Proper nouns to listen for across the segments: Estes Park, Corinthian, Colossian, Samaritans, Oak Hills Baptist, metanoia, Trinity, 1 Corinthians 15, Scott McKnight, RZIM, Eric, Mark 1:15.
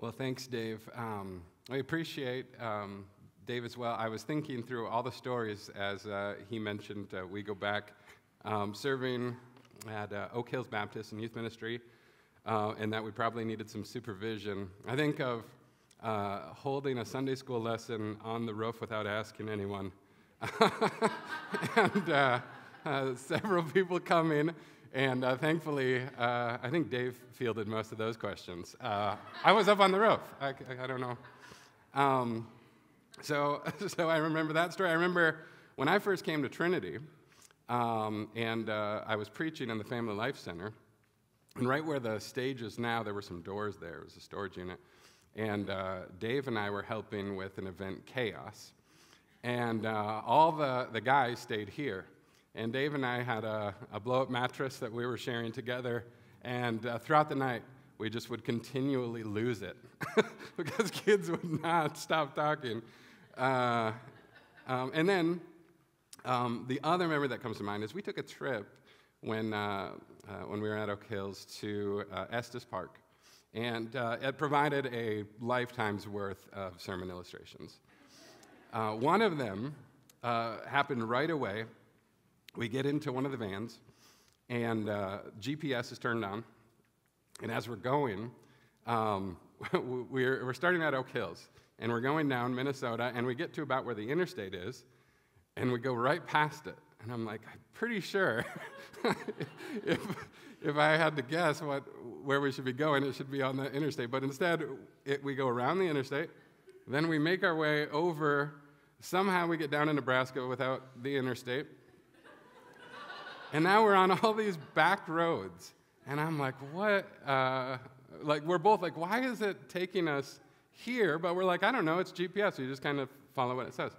Well, thanks, Dave. I appreciate Dave as well. I was thinking through all the stories as he mentioned. We go back serving at Oak Hills Baptist in youth ministry, and that we probably needed some supervision. I think of holding a Sunday school lesson on the roof without asking anyone. And several people coming, and thankfully, I think Dave fielded most of those questions. I was up on the roof. I don't know. So I remember that story. I remember when I first came to Trinity, and I was preaching in the Family Life Center, and right where the stage is now, there were some doors there. It was a storage unit. And Dave and I were helping with an event, Chaos. And all the guys stayed here. And Dave and I had a blow-up mattress that we were sharing together. And throughout the night, we just would continually lose it because kids would not stop talking. And then the other memory that comes to mind is we took a trip when we were at Oak Hills to Estes Park. And it provided a lifetime's worth of sermon illustrations. One of them happened right away. We get into one of the vans, and GPS is turned on. And as we're going, we're starting at Oak Hills, and we're going down Minnesota, and we get to about where the interstate is, and we go right past it. And I'm like, I'm pretty sure if I had to guess where we should be going, it should be on the interstate. But instead, we go around the interstate, then we make our way over. Somehow we get down in Nebraska without the interstate. And now we're on all these back roads. And I'm like, what? Like, we're both like, why is it taking us here? But we're like, I don't know, it's GPS. So you just kind of follow what it says.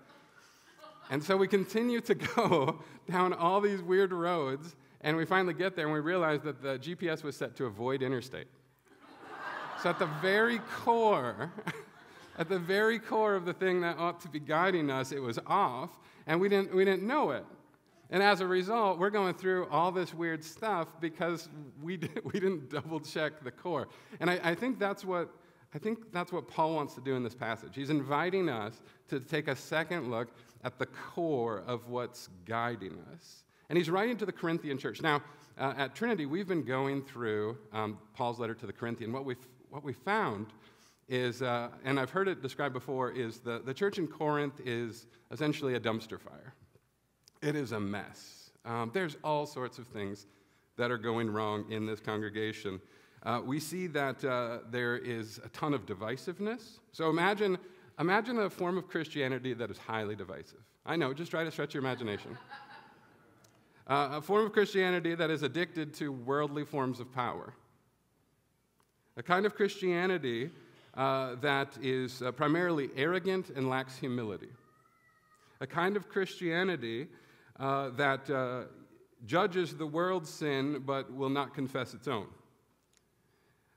And so we continue to go down all these weird roads, and we finally get there, and we realize that the GPS was set to avoid interstate. So at the very core of the thing that ought to be guiding us, it was off, and we didn't know it. And as a result, we're going through all this weird stuff because we didn't double-check the core. And I think that's what Paul wants to do in this passage. He's inviting us to take a second look at the core of what's guiding us. And he's writing to the Corinthian church. Now, at Trinity, we've been going through Paul's letter to the Corinthians. What we found is, and I've heard it described before, is the church in Corinth is essentially a dumpster fire. It is a mess. There's all sorts of things that are going wrong in this congregation. We see that there is a ton of divisiveness. So imagine a form of Christianity that is highly divisive. I know, just try to stretch your imagination. A form of Christianity that is addicted to worldly forms of power. A kind of Christianity that is primarily arrogant and lacks humility. A kind of Christianity that judges the world's sin but will not confess its own.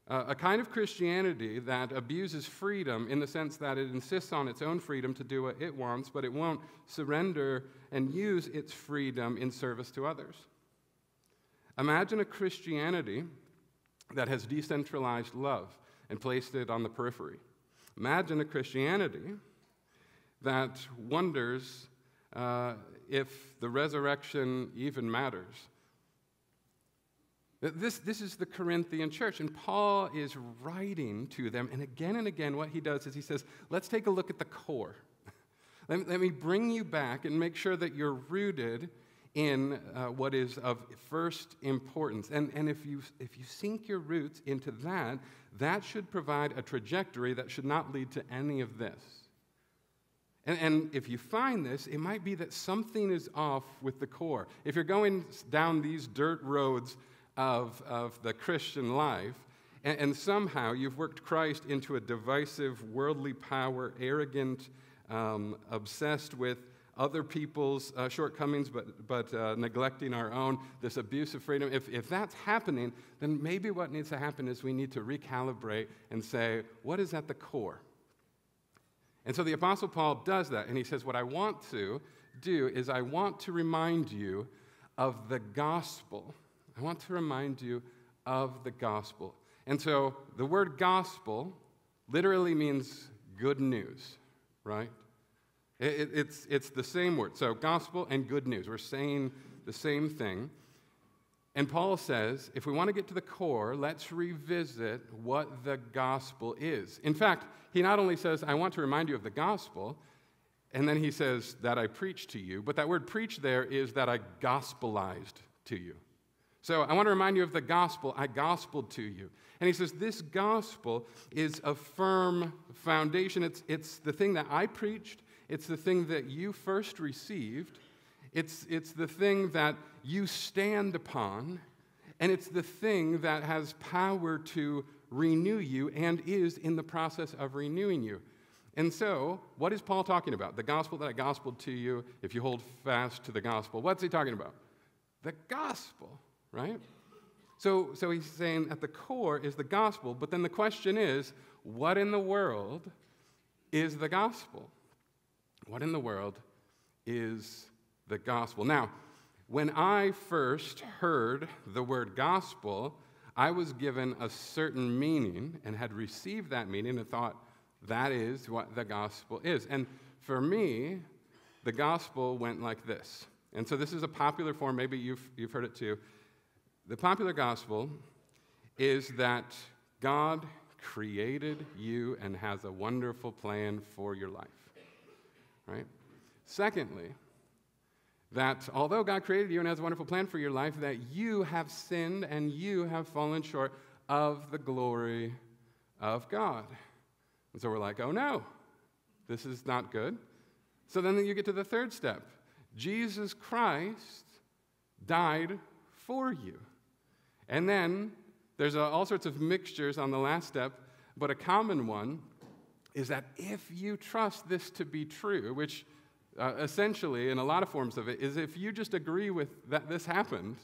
A kind of Christianity that abuses freedom in the sense that it insists on its own freedom to do what it wants, but it won't surrender and use its freedom in service to others. Imagine a Christianity that has decentralized love and placed it on the periphery. Imagine a Christianity that wonders if the resurrection even matters. This is the Corinthian church, and Paul is writing to them, and again, what he does is he says, let's take a look at the core. Let me bring you back and make sure that you're rooted in what is of first importance. And if you sink your roots into that, that should provide a trajectory that should not lead to any of this. And if you find this, it might be that something is off with the core. If you're going down these dirt roads of the Christian life, and somehow you've worked Christ into a divisive, worldly power, arrogant, obsessed with other people's shortcomings, but neglecting our own, this abuse of freedom. If that's happening, then maybe what needs to happen is we need to recalibrate and say, what is at the core? And so the Apostle Paul does that, and he says, what I want to do is I want to remind you of the gospel. I want to remind you of the gospel. And so the word gospel literally means good news, right? It's the same word. So gospel and good news. We're saying the same thing. And Paul says, if we want to get to the core, let's revisit what the gospel is. In fact, he not only says, I want to remind you of the gospel, and then he says that I preach to you, but that word preach there is that I gospelized to you. So I want to remind you of the gospel. I gospeled to you. And he says this gospel is a firm foundation. It's the thing that I preached. It's the thing that you first received. It's the thing that you stand upon, and it's the thing that has power to renew you and is in the process of renewing you. And so, what is Paul talking about? The gospel that I gospeled to you, if you hold fast to the gospel. What's he talking about? The gospel, right? So he's saying at the core is the gospel, but then the question is, what in the world is the gospel? What in the world is the gospel? Now, when I first heard the word gospel, I was given a certain meaning and had received that meaning and thought, that is what the gospel is. And for me, the gospel went like this. And so this is a popular form. Maybe you've heard it too. The popular gospel is that God created you and has a wonderful plan for your life, right? Secondly, that although God created you and has a wonderful plan for your life, that you have sinned and you have fallen short of the glory of God. And so we're like, oh no, this is not good. So then you get to the third step. Jesus Christ died for you. And then there's all sorts of mixtures on the last step, but a common one is that if you trust this to be true, which essentially, in a lot of forms of it, is if you just agree with that this happened,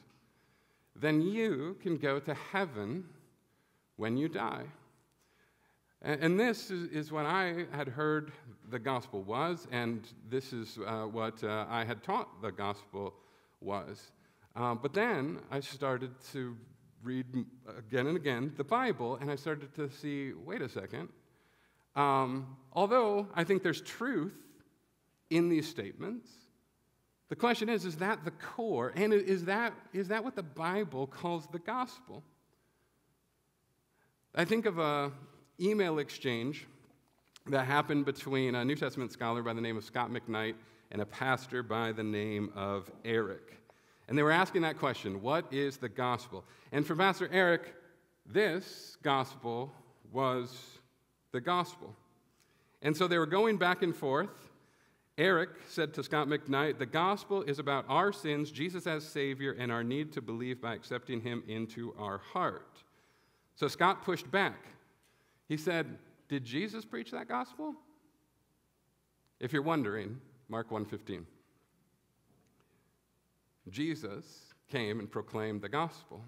then you can go to heaven when you die. And this is what I had heard the gospel was, and this is what I had taught the gospel was. But then I started to read again and again the Bible, and I started to see, wait a second, although I think there's truth in these statements, the question is that the core? And is that what the Bible calls the gospel? I think of an email exchange that happened between a New Testament scholar by the name of Scott McKnight and a pastor by the name of Eric. And they were asking that question, what is the gospel? And for Pastor Eric, this gospel was the gospel. And so they were going back and forth. Eric said to Scott McKnight, the gospel is about our sins, Jesus as Savior, and our need to believe by accepting him into our heart. So Scott pushed back. He said, did Jesus preach that gospel? If you're wondering, Mark 1:15. Jesus came and proclaimed the gospel,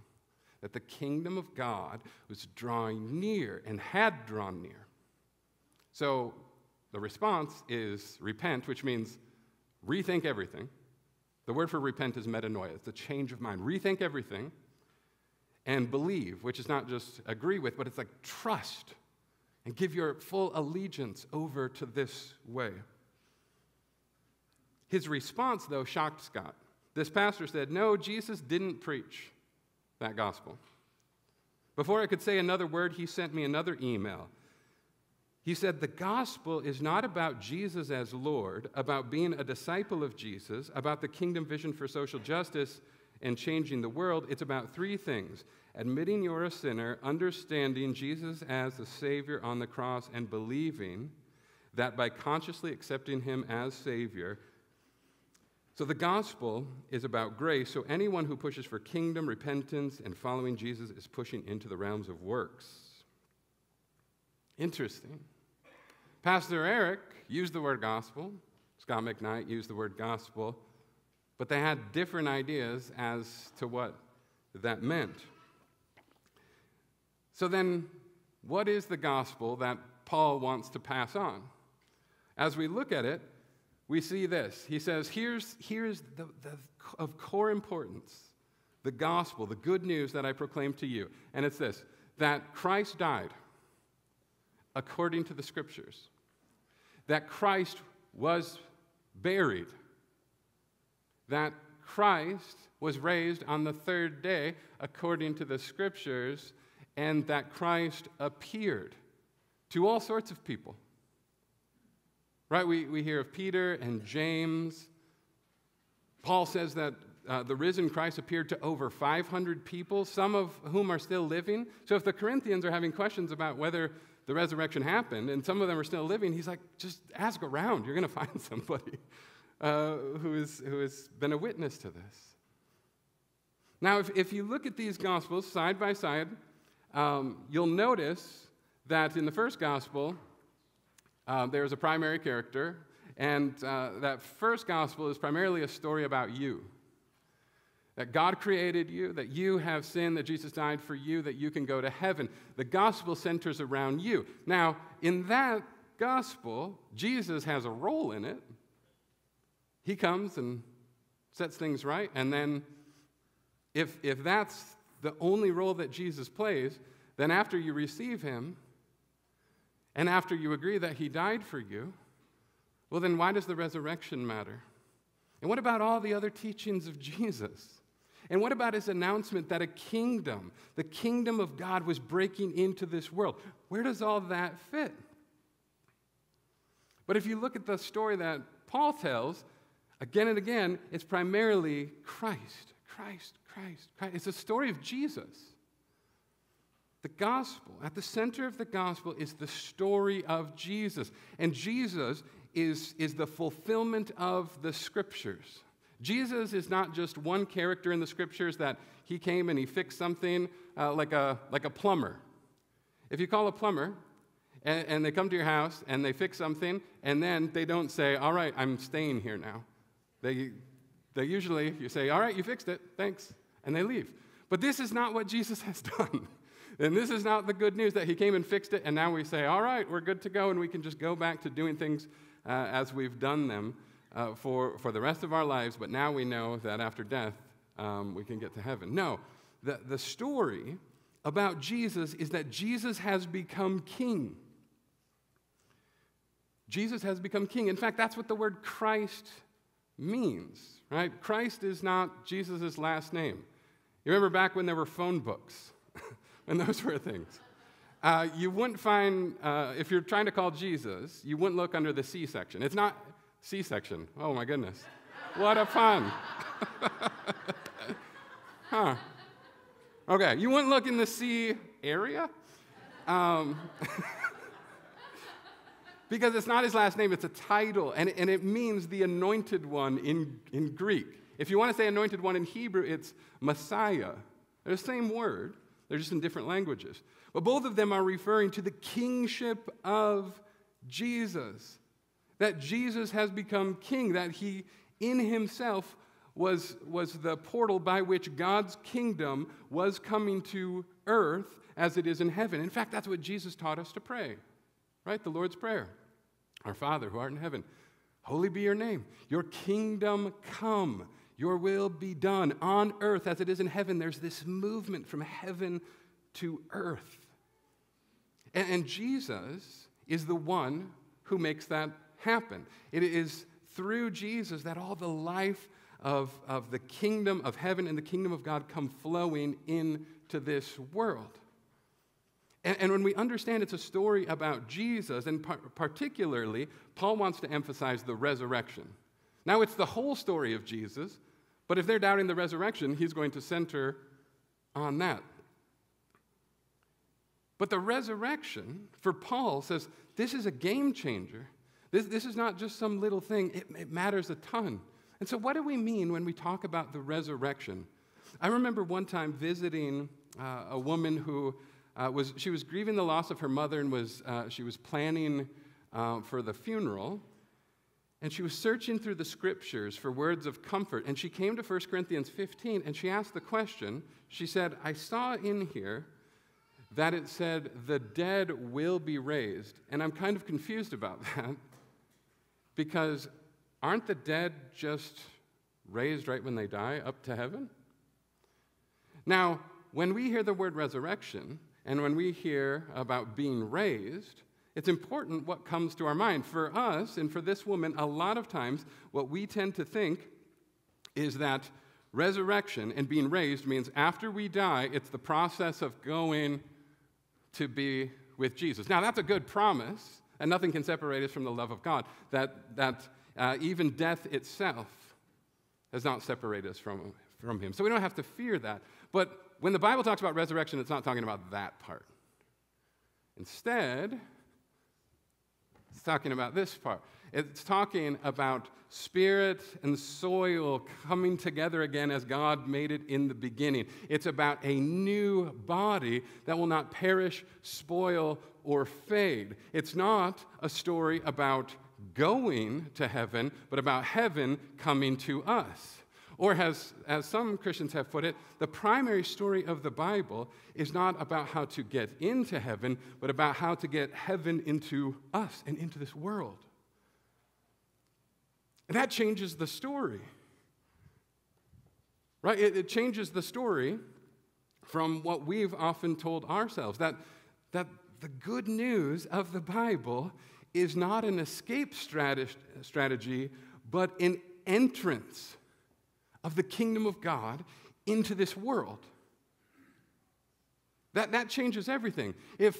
that the kingdom of God was drawing near and had drawn near. So the response is repent, which means rethink everything. The word for repent is metanoia. It's a change of mind. Rethink everything and believe, which is not just agree with, but it's like trust and give your full allegiance over to this way. His response, though, shocked Scott. This pastor said, no, Jesus didn't preach that gospel. Before I could say another word, he sent me another email. He said, the gospel is not about Jesus as Lord, about being a disciple of Jesus, about the kingdom vision for social justice and changing the world. It's about three things: admitting you're a sinner, understanding Jesus as the Savior on the cross, and believing that by consciously accepting him as Savior. So the gospel is about grace, so anyone who pushes for kingdom, repentance, and following Jesus is pushing into the realms of works. Interesting. Pastor Eric used the word gospel. Scott McKnight used the word gospel. But they had different ideas as to what that meant. So then, what is the gospel that Paul wants to pass on? As we look at it, we see this. He says, here's the of core importance, the gospel, the good news that I proclaim to you. And it's this, that Christ died. according to the Scriptures, that Christ was buried, that Christ was raised on the third day according to the Scriptures, and that Christ appeared to all sorts of people. Right? We hear of Peter and James. Paul says that the risen Christ appeared to over 500 people, some of whom are still living. So if the Corinthians are having questions about whether the resurrection happened and some of them are still living, he's like, just ask around. You're going to find somebody who has been a witness to this. Now, if you look at these Gospels side by side, you'll notice that in the first Gospel, there is a primary character, and that first Gospel is primarily a story about you. That God created you, that you have sinned, that Jesus died for you, that you can go to heaven. The gospel centers around you. Now, in that gospel, Jesus has a role in it. He comes and sets things right. And then if that's the only role that Jesus plays, then after you receive him and after you agree that he died for you, well, then why does the resurrection matter? And what about all the other teachings of Jesus? And what about his announcement that a kingdom, the kingdom of God, was breaking into this world? Where does all that fit? But if you look at the story that Paul tells, again and again, it's primarily Christ, Christ, Christ, Christ. It's a story of Jesus. The gospel, at the center of the gospel is the story of Jesus. And Jesus is the fulfillment of the Scriptures. Jesus is not just one character in the Scriptures that he came and he fixed something like a plumber. If you call a plumber and they come to your house and they fix something, and then they don't say, all right, I'm staying here now. They usually, you say, all right, you fixed it, thanks, and they leave. But this is not what Jesus has done. And this is not the good news that he came and fixed it, and now we say, all right, we're good to go, and we can just go back to doing things as we've done them for the rest of our lives, but now we know that after death we can get to heaven. No, the story about Jesus is that Jesus has become king. Jesus has become king. In fact, that's what the word Christ means, right? Christ is not Jesus' last name. You remember back when there were phone books and those sort of things. You wouldn't find, if you're trying to call Jesus, you wouldn't look under the C section. It's not C section. Oh, my goodness. What a pun. Huh. Okay, you wouldn't look in the C area? Because it's not his last name, it's a title, and it means the anointed one in Greek. If you want to say anointed one in Hebrew, it's Messiah. They're the same word. They're just in different languages. But both of them are referring to the kingship of Jesus, that Jesus has become king, that he in himself was the portal by which God's kingdom was coming to earth as it is in heaven. In fact, that's what Jesus taught us to pray, right? The Lord's Prayer. Our Father who art in heaven, holy be your name. Your kingdom come. Your will be done on earth as it is in heaven. There's this movement from heaven to earth. And Jesus is the one who makes that happen. It is through Jesus that all the life of the kingdom of heaven and the kingdom of God come flowing into this world. And when we understand it's a story about Jesus, and particularly, Paul wants to emphasize the resurrection. Now it's the whole story of Jesus, but if they're doubting the resurrection, he's going to center on that. But the resurrection, for Paul, says this is a game changer. This is not just some little thing. It matters a ton. And so what do we mean when we talk about the resurrection? I remember one time visiting a woman who was grieving the loss of her mother, and she was planning for the funeral. And she was searching through the Scriptures for words of comfort, and she came to 1 Corinthians 15, and she asked the question, she said, I saw in here that it said, the dead will be raised, and I'm kind of confused about that, because aren't the dead just raised right when they die up to heaven? Now, when we hear the word resurrection, and when we hear about being raised, It's important what comes to our mind. For us and for this woman, a lot of times what we tend to think is that resurrection and being raised means after we die, it's the process of going to be with Jesus. Now, that's a good promise, and nothing can separate us from the love of God, that even death itself has not separated us from him. So we don't have to fear that. But when the Bible talks about resurrection, it's not talking about that part. Instead, it's talking about this part. It's talking about spirit and soil coming together again as God made it in the beginning. It's about a new body that will not perish, spoil, or fade. It's not a story about going to heaven, but about heaven coming to us. Or as some Christians have put it, the primary story of the Bible is not about how to get into heaven, but about how to get heaven into us and into this world. And that changes the story, right? It changes the story from what we've often told ourselves, that the good news of the Bible is not an escape strategy, but an entrance of the kingdom of God into this world. That changes everything. If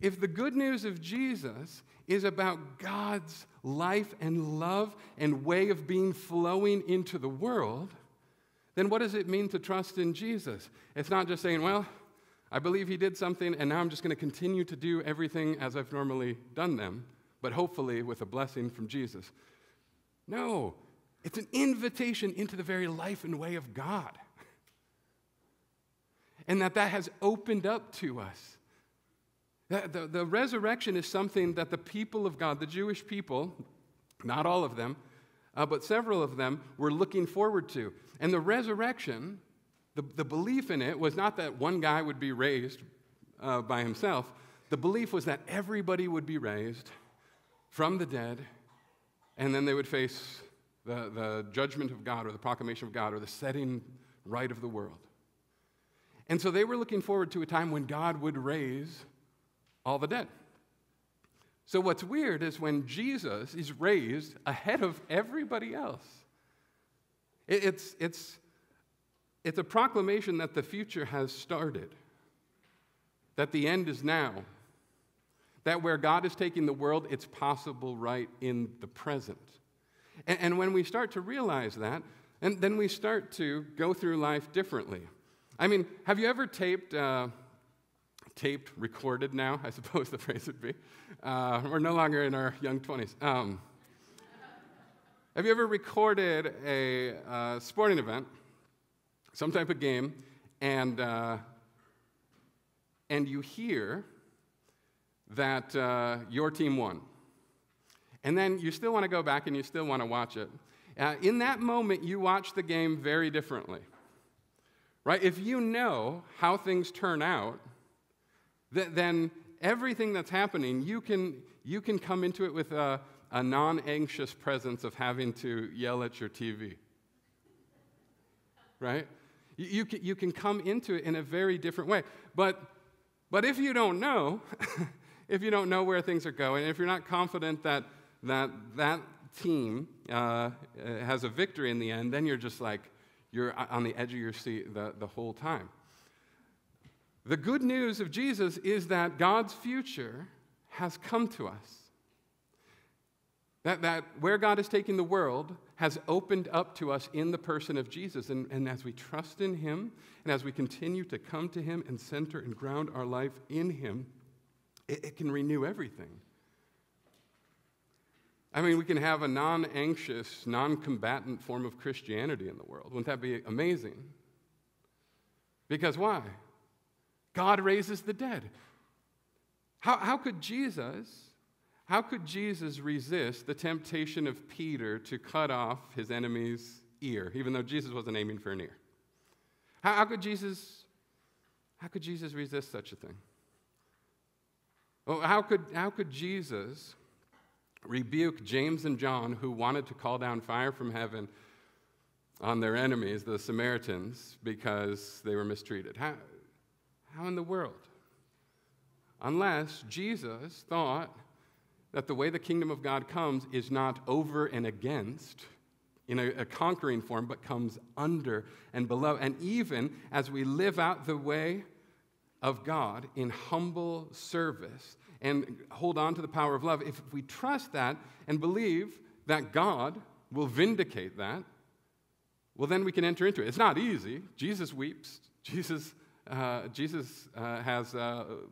the good news of Jesus is about God's life and love and way of being flowing into the world, then what does it mean to trust in Jesus? It's not just saying, well, I believe he did something, and now I'm just going to continue to do everything as I've normally done them, but hopefully with a blessing from Jesus. No. It's an invitation into the very life and way of God. And that has opened up to us. The resurrection is something that the people of God, the Jewish people, not all of them, but several of them, were looking forward to. And the resurrection, the belief in it was not that one guy would be raised by himself. The belief was that everybody would be raised from the dead, and then they would face the judgment of God, or the proclamation of God, or the setting right of the world. And so they were looking forward to a time when God would raise all the dead. So what's weird is when Jesus is raised ahead of everybody else. It's a proclamation that the future has started, that the end is now, that where God is taking the world, it's possible right in the present. And when we start to realize that, and then we start to go through life differently. I mean, have you ever taped, recorded now, I suppose the phrase would be. We're no longer in our young 20s. Have you ever recorded a sporting event, some type of game, and you hear that your team won? And then you still want to go back and you still want to watch it. In that moment, you watch the game very differently, right? If you know how things turn out, then everything that's happening, you can come into it with a non-anxious presence of having to yell at your TV, right? You can come into it in a very different way. But if you don't know, if you don't know where things are going, if you're not confident that team has a victory in the end, then you're just like, you're on the edge of your seat the whole time. The good news of Jesus is that God's future has come to us. That where God is taking the world has opened up to us in the person of Jesus. And as we trust in him, and as we continue to come to him and center and ground our life in him, it can renew everything. I mean, we can have a non-anxious, non-combatant form of Christianity in the world. Wouldn't that be amazing? Because why? God raises the dead. How could Jesus resist the temptation of Peter to cut off his enemy's ear, even though Jesus wasn't aiming for an ear? How could Jesus resist such a thing? Well, how could Jesus rebuke James and John, who wanted to call down fire from heaven on their enemies, the Samaritans, because they were mistreated? How in the world? unless Jesus thought that the way the kingdom of God comes is not over and against in a conquering form, but comes under and below. And even as we live out the way of God in humble service and hold on to the power of love, if we trust that and believe that God will vindicate that, well, then we can enter into it. It's not easy. Jesus weeps. Jesus has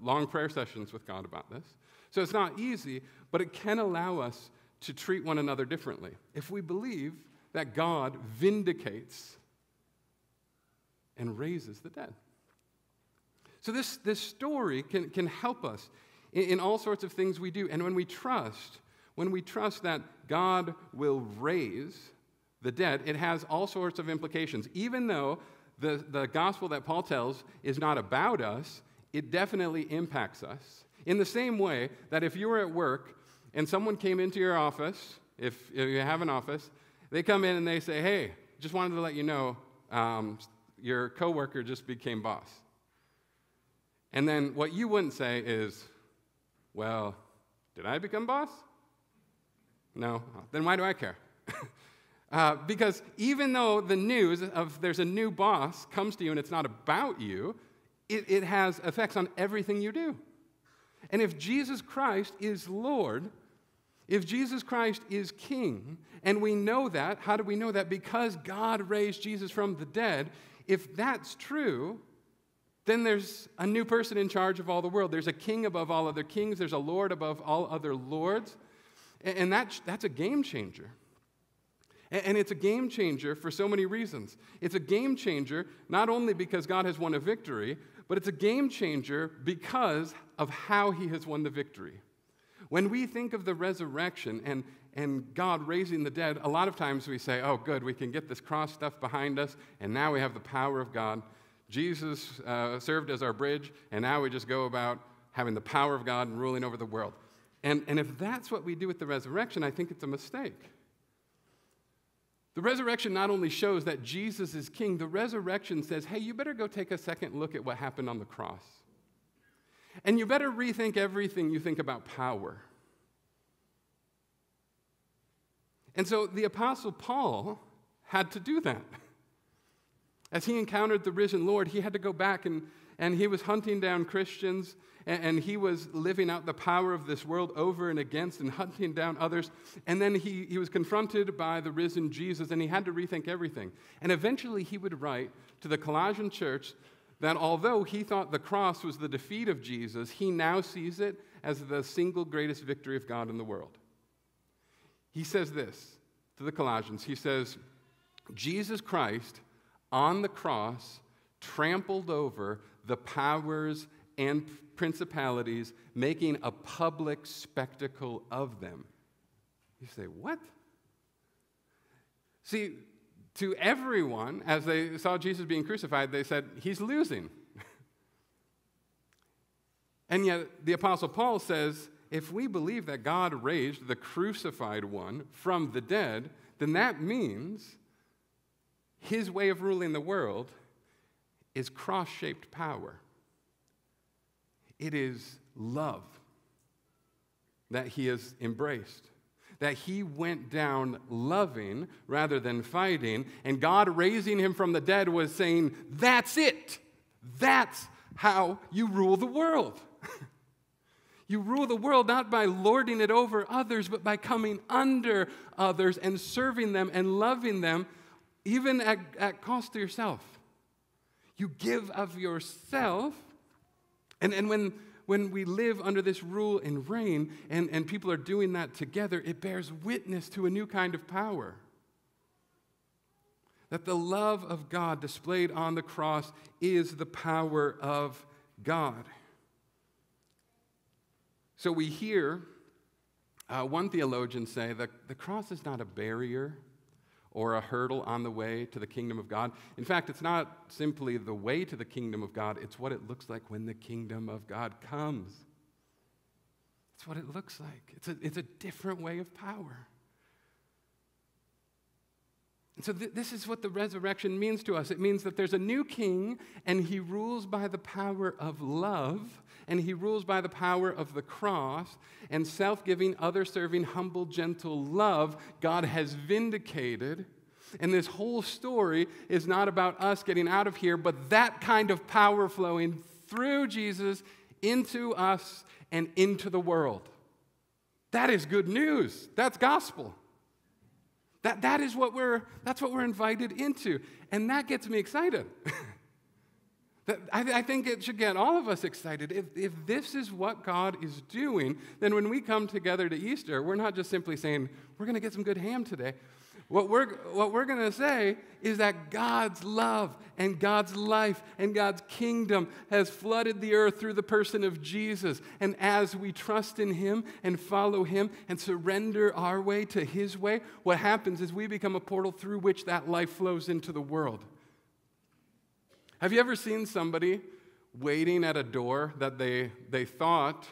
long prayer sessions with God about this. So it's not easy, but it can allow us to treat one another differently. If we believe that God vindicates and raises the dead. So this story can help us in all sorts of things we do. And when we trust that God will raise the dead, it has all sorts of implications. Even though the gospel that Paul tells is not about us, it definitely impacts us. In the same way that if you were at work and someone came into your office, if you have an office, they come in and they say, hey, just wanted to let you know your coworker just became boss. And then what you wouldn't say is, well, did I become boss? No. Then why do I care? Because even though the news of there's a new boss comes to you and it's not about you, it has effects on everything you do. And if Jesus Christ is Lord, if Jesus Christ is King, and we know that, how do we know that? Because God raised Jesus from the dead. If that's true, then there's a new person in charge of all the world. There's a king above all other kings. There's a Lord above all other lords. And that's a game changer. And it's a game changer for so many reasons. It's a game changer not only because God has won a victory, but it's a game changer because of how he has won the victory. When we think of the resurrection and God raising the dead, a lot of times we say, oh, good, we can get this cross stuff behind us, and now we have the power of God. Jesus served as our bridge, and now we just go about having the power of God and ruling over the world. And if that's what we do with the resurrection, I think it's a mistake. The resurrection not only shows that Jesus is king, the resurrection says, hey, you better go take a second look at what happened on the cross. And you better rethink everything you think about power. And so the Apostle Paul had to do that. As he encountered the risen Lord, he had to go back and he was hunting down Christians and he was living out the power of this world over and against and hunting down others. And then he was confronted by the risen Jesus and he had to rethink everything. And eventually he would write to the Colossian church that although he thought the cross was the defeat of Jesus, he now sees it as the single greatest victory of God in the world. He says this to the Colossians. He says, Jesus Christ on the cross trampled over the powers and principalities, making a public spectacle of them. You say, what? See, to everyone, as they saw Jesus being crucified, they said, he's losing. And yet, the Apostle Paul says, if we believe that God raised the crucified one from the dead, then that means his way of ruling the world is cross-shaped power. It is love that he has embraced, that he went down loving rather than fighting, and God raising him from the dead was saying, that's it. That's how you rule the world. You rule the world not by lording it over others, but by coming under others and serving them and loving them, even at cost to yourself. You give of yourself, and when we live under this rule and reign, and people are doing that together, it bears witness to a new kind of power. That the love of God displayed on the cross is the power of God. So we hear one theologian say that the cross is not a barrier or a hurdle on the way to the kingdom of God. In fact, it's not simply the way to the kingdom of God, it's what it looks like when the kingdom of God comes. It's what it looks like. It's a different way of power. And so this is what the resurrection means to us. It means that there's a new king, and he rules by the power of love, and he rules by the power of the cross and self-giving, other-serving, humble, gentle love God has vindicated. And this whole story is not about us getting out of here, but that kind of power flowing through Jesus into us and into the world. That is good news. That's gospel. That is what that's what we're invited into. And that gets me excited. I think it should get all of us excited. If this is what God is doing, then when we come together to Easter, we're not just simply saying, we're going to get some good ham today. What we're going to say is that God's love and God's life and God's kingdom has flooded the earth through the person of Jesus. And as we trust in him and follow him and surrender our way to his way, what happens is we become a portal through which that life flows into the world. Have you ever seen somebody waiting at a door that they thought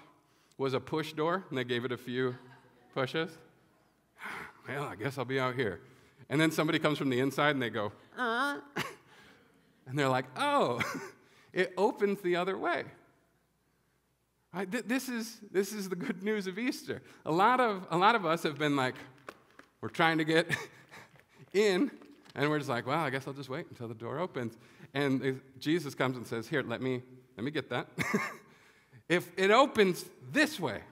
was a push door and they gave it a few pushes? Well, I guess I'll be out here. And then somebody comes from the inside and they go, and they're like, oh, it opens the other way. Right? This is the good news of Easter. A lot of us have been like, we're trying to get in, and we're just like, well, I guess I'll just wait until the door opens. And Jesus comes and says, here, let me get that. If it opens this way.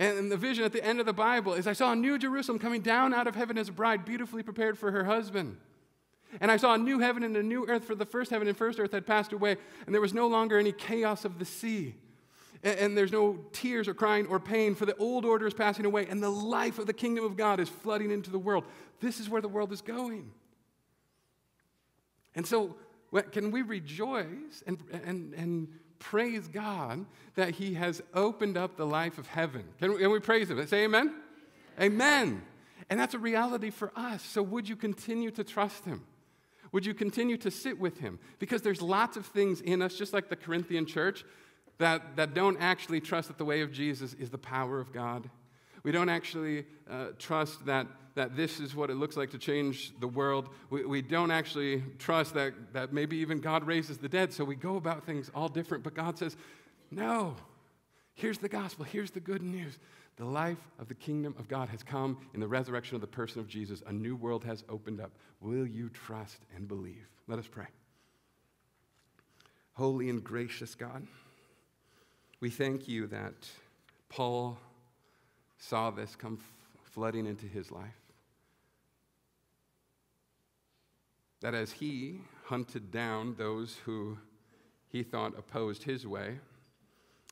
And the vision at the end of the Bible is, I saw a new Jerusalem coming down out of heaven as a bride, beautifully prepared for her husband. And I saw a new heaven and a new earth, for the first heaven and first earth had passed away, and there was no longer any chaos of the sea. And there's no tears or crying or pain, for the old order is passing away, and the life of the kingdom of God is flooding into the world. This is where the world is going. And so, can we rejoice and praise God that he has opened up the life of heaven? Can we praise him? Say amen? Amen. And that's a reality for us. So would you continue to trust him? Would you continue to sit with him? Because there's lots of things in us, just like the Corinthian church, that don't actually trust that the way of Jesus is the power of God. We don't actually trust that this is what it looks like to change the world. We don't actually trust that maybe even God raises the dead, so we go about things all different. But God says, no, here's the gospel. Here's the good news. The life of the kingdom of God has come in the resurrection of the person of Jesus. A new world has opened up. Will you trust and believe? Let us pray. Holy and gracious God, we thank you that Paul saw this come flooding into his life. That as he hunted down those who he thought opposed his way,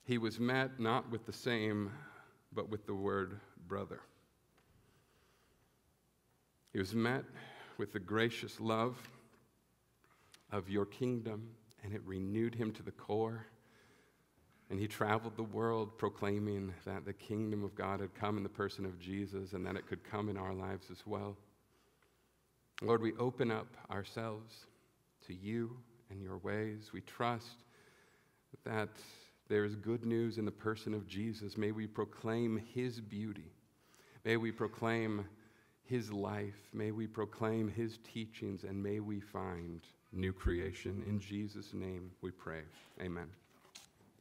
he was met not with the same, but with the word brother. He was met with the gracious love of your kingdom, and it renewed him to the core. And he traveled the world proclaiming that the kingdom of God had come in the person of Jesus and that it could come in our lives as well. Lord, we open up ourselves to you and your ways. We trust that there is good news in the person of Jesus. May we proclaim his beauty. May we proclaim his life. May we proclaim his teachings, and may we find new creation. In Jesus' name we pray. Amen.